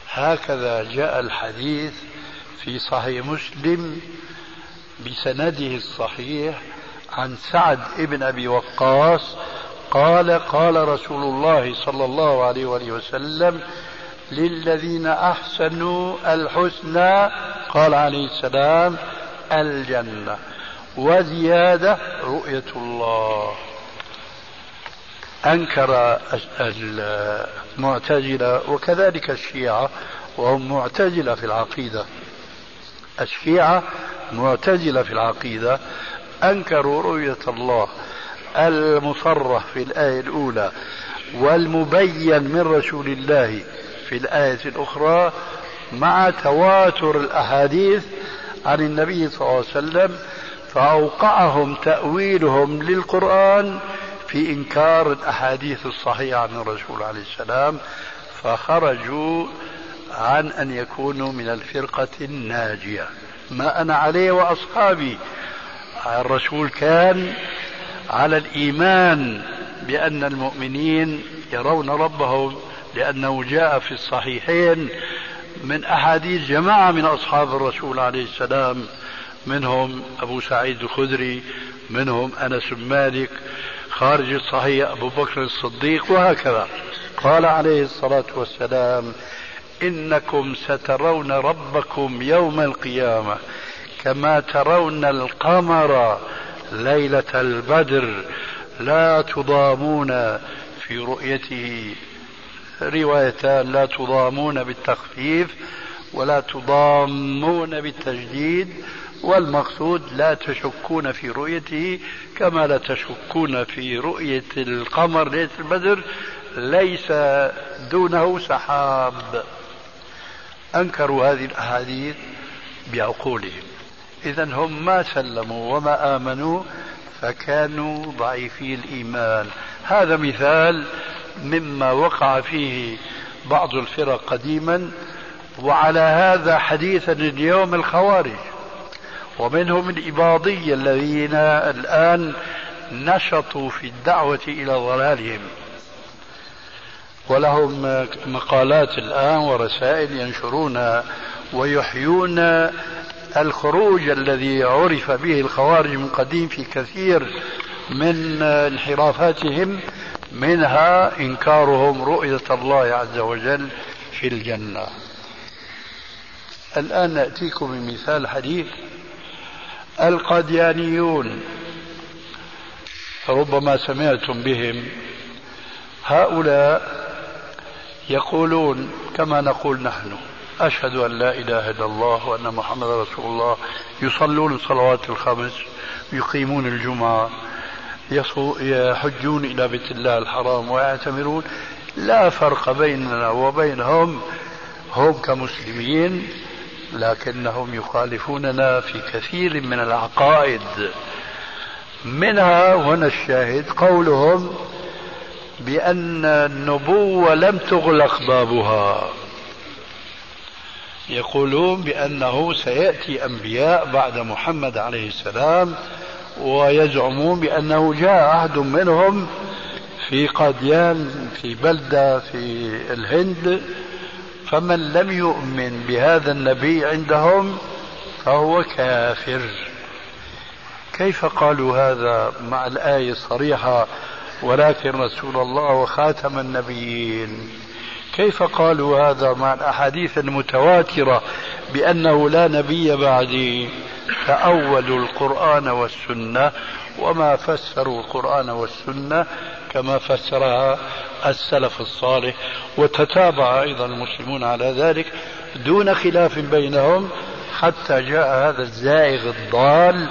هكذا جاء الحديث في صحيح مسلم بسنده الصحيح عن سعد بن أبي وقاص قال قال رسول الله صلى الله عليه وسلم للذين أحسنوا الحسنى قال عليه السلام الجنة، وزيادة رؤية الله. أنكر المعتزلة وكذلك الشيعة، وهم معتزلة في العقيدة. الشيعة معتزلة في العقيدة أنكروا رؤية الله المصرح في الآية الأولى والمبين من رسول الله في الآية الأخرى مع تواتر الأحاديث عن النبي صلى الله عليه وسلم، فأوقعهم تأويلهم للقرآن في إنكار الأحاديث الصحيحة عن الرسول عليه السلام، فخرجوا عن أن يكونوا من الفرقة الناجية. ما أنا عليه وأصحابي، الرسول كان على الإيمان بأن المؤمنين يرون ربهم، لأنه جاء في الصحيحين من أحاديث جماعة من أصحاب الرسول عليه السلام، منهم أبو سعيد الخدري، منهم أنس بن مالك، خارج الصحيح أبو بكر الصديق، وهكذا قال عليه الصلاة والسلام: إنكم سترون ربكم يوم القيامة كما ترون القمر ليلة البدر لا تضامون في رؤيته، روايتان: لا تضامون بالتخفيف ولا تضامون بالتجديد، والمقصود لا تشكون في رؤيته كما لا تشكون في رؤية القمر ليلة البدر ليس دونه سحاب. أنكروا هذه الأحاديث بعقولهم، إذن هم ما سلموا وما آمنوا فكانوا ضعيفي الإيمان. هذا مثال مما وقع فيه بعض الفرق قديما، وعلى هذا حديثا اليوم الخوارج، ومنهم الإباضية الذين الآن نشطوا في الدعوة إلى ضلالهم، ولهم مقالات الآن ورسائل ينشرون ويحيون الخروج الذي عرف به الخوارج من قديم في كثير من انحرافاتهم، منها إنكارهم رؤية الله عز وجل في الجنة. الآن نأتيكم بمثال حديث: القاديانيون، ربما سمعتم بهم. هؤلاء يقولون كما نقول نحن: أشهد أن لا إله إلا الله وأن محمد رسول الله، يصلون الصلوات الخمس، يقيمون الجمعة، يحجون إلى بيت الله الحرام ويعتمرون، لا فرق بيننا وبينهم، هم كمسلمين لكنهم يخالفوننا في كثير من العقائد. منها هنا الشاهد قولهم بأن النبوة لم تغلق بابها، يقولون بأنه سيأتي أنبياء بعد محمد عليه السلام، ويزعمون بأنه جاء أحد منهم في قاديان في بلدة في الهند، فمن لم يؤمن بهذا النبي عندهم فهو كافر. كيف قالوا هذا مع الآية الصريحة: ولكن رسول الله وخاتم النبيين؟ كيف قالوا هذا مع الأحاديث المتواترة بأنه لا نبي بعدي؟ تأولوا القرآن والسنة، وما فسروا القرآن والسنة كما فسرها السلف الصالح، وتتابع أيضا المسلمون على ذلك دون خلاف بينهم، حتى جاء هذا الزائغ الضال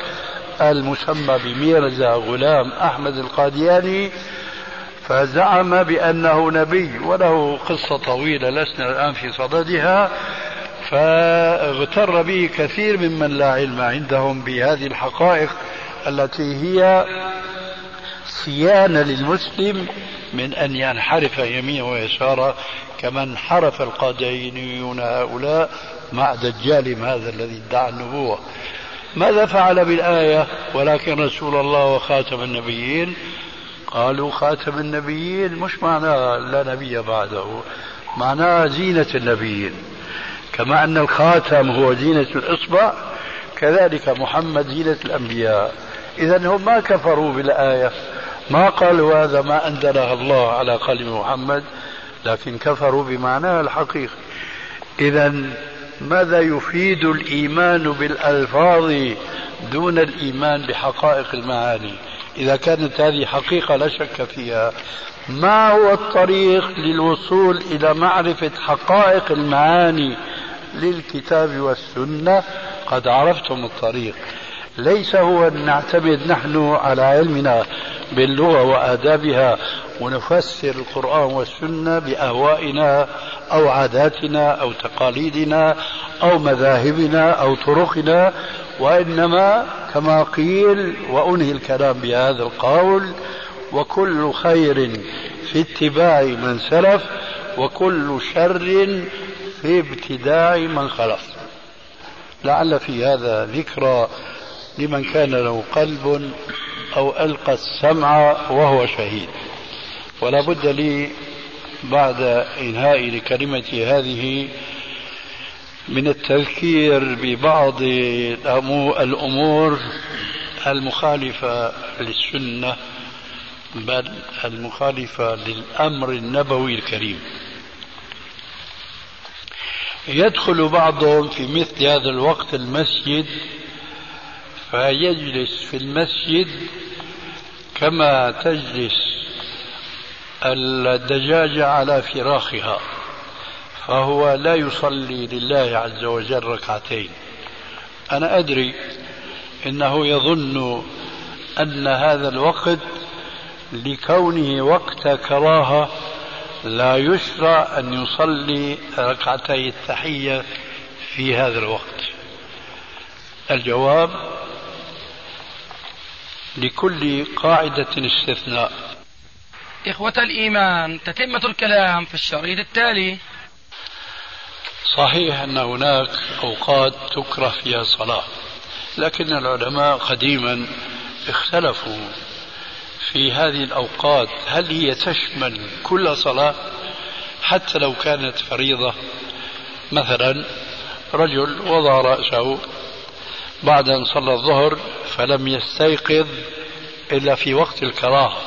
المسمى بميرزا غلام أحمد القادياني، فزعم بأنه نبي، وله قصة طويلة لسنا الآن في صددها، فاغتر به كثير ممن لا علم عندهم بهذه الحقائق التي هي صيانة للمسلم من أن ينحرف يمينه ويساره كما انحرف القاديانيون هؤلاء مع دجالهم هذا الذي ادعى النبوة. ماذا فعل بالآية ولكن رسول الله وخاتم النبيين؟ قالوا خاتم النبيين مش معناه لا نبي بعده، معناه زينة النبيين، كما أن الخاتم هو زينة الإصبع كذلك محمد زينة الأنبياء. إذن هم ما كفروا بالآية، ما قالوا هذا ما أنزلها الله على قلب محمد، لكن كفروا بمعناها الحقيقي. إذن ماذا يفيد الإيمان بالألفاظ دون الإيمان بحقائق المعاني؟ إذا كانت هذه حقيقة لا شك فيها، ما هو الطريق للوصول إلى معرفة حقائق المعاني للكتاب والسنة؟ قد عرفتم الطريق، ليس هو أن نعتمد نحن على علمنا باللغة وآدابها ونفسر القرآن والسنة بأهوائنا أو عاداتنا أو تقاليدنا أو مذاهبنا أو طرقنا، وإنما كما قيل، وأنهي الكلام بهذا القول: وكل خير في اتباع من سلف وكل شر في ابتداع من خلف. لعل في هذا ذكرى لمن كان له قلب أو ألقى السمع وهو شهيد. ولا بد لي بعد إنهاء لكلمتي هذه من التذكير ببعض الأمور المخالفة للسنة بل المخالفة للأمر النبوي الكريم. يدخل بعضهم في مثل هذا الوقت المسجد فيجلس في المسجد كما تجلس الدجاجة على فراخها، فهو لا يصلي لله عز وجل ركعتين. أنا أدري إنه يظن أن هذا الوقت لكونه وقت كراهة لا يشرع أن يصلي ركعتي التحية في هذا الوقت. الجواب: لكل قاعدة استثناء. إخوة الإيمان، تتمة الكلام في الشريط التالي. صحيح أن هناك أوقات تكره فيها الصلاة، لكن العلماء قديما اختلفوا في هذه الأوقات هل هي تشمل كل صلاة حتى لو كانت فريضة. مثلا رجل وضع رأسه بعد أن صلى الظهر فلم يستيقظ إلا في وقت الكراهة،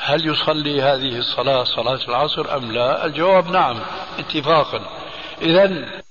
هل يصلي هذه الصلاة صلاة العصر أم لا؟ الجواب: نعم اتفاقا. إذن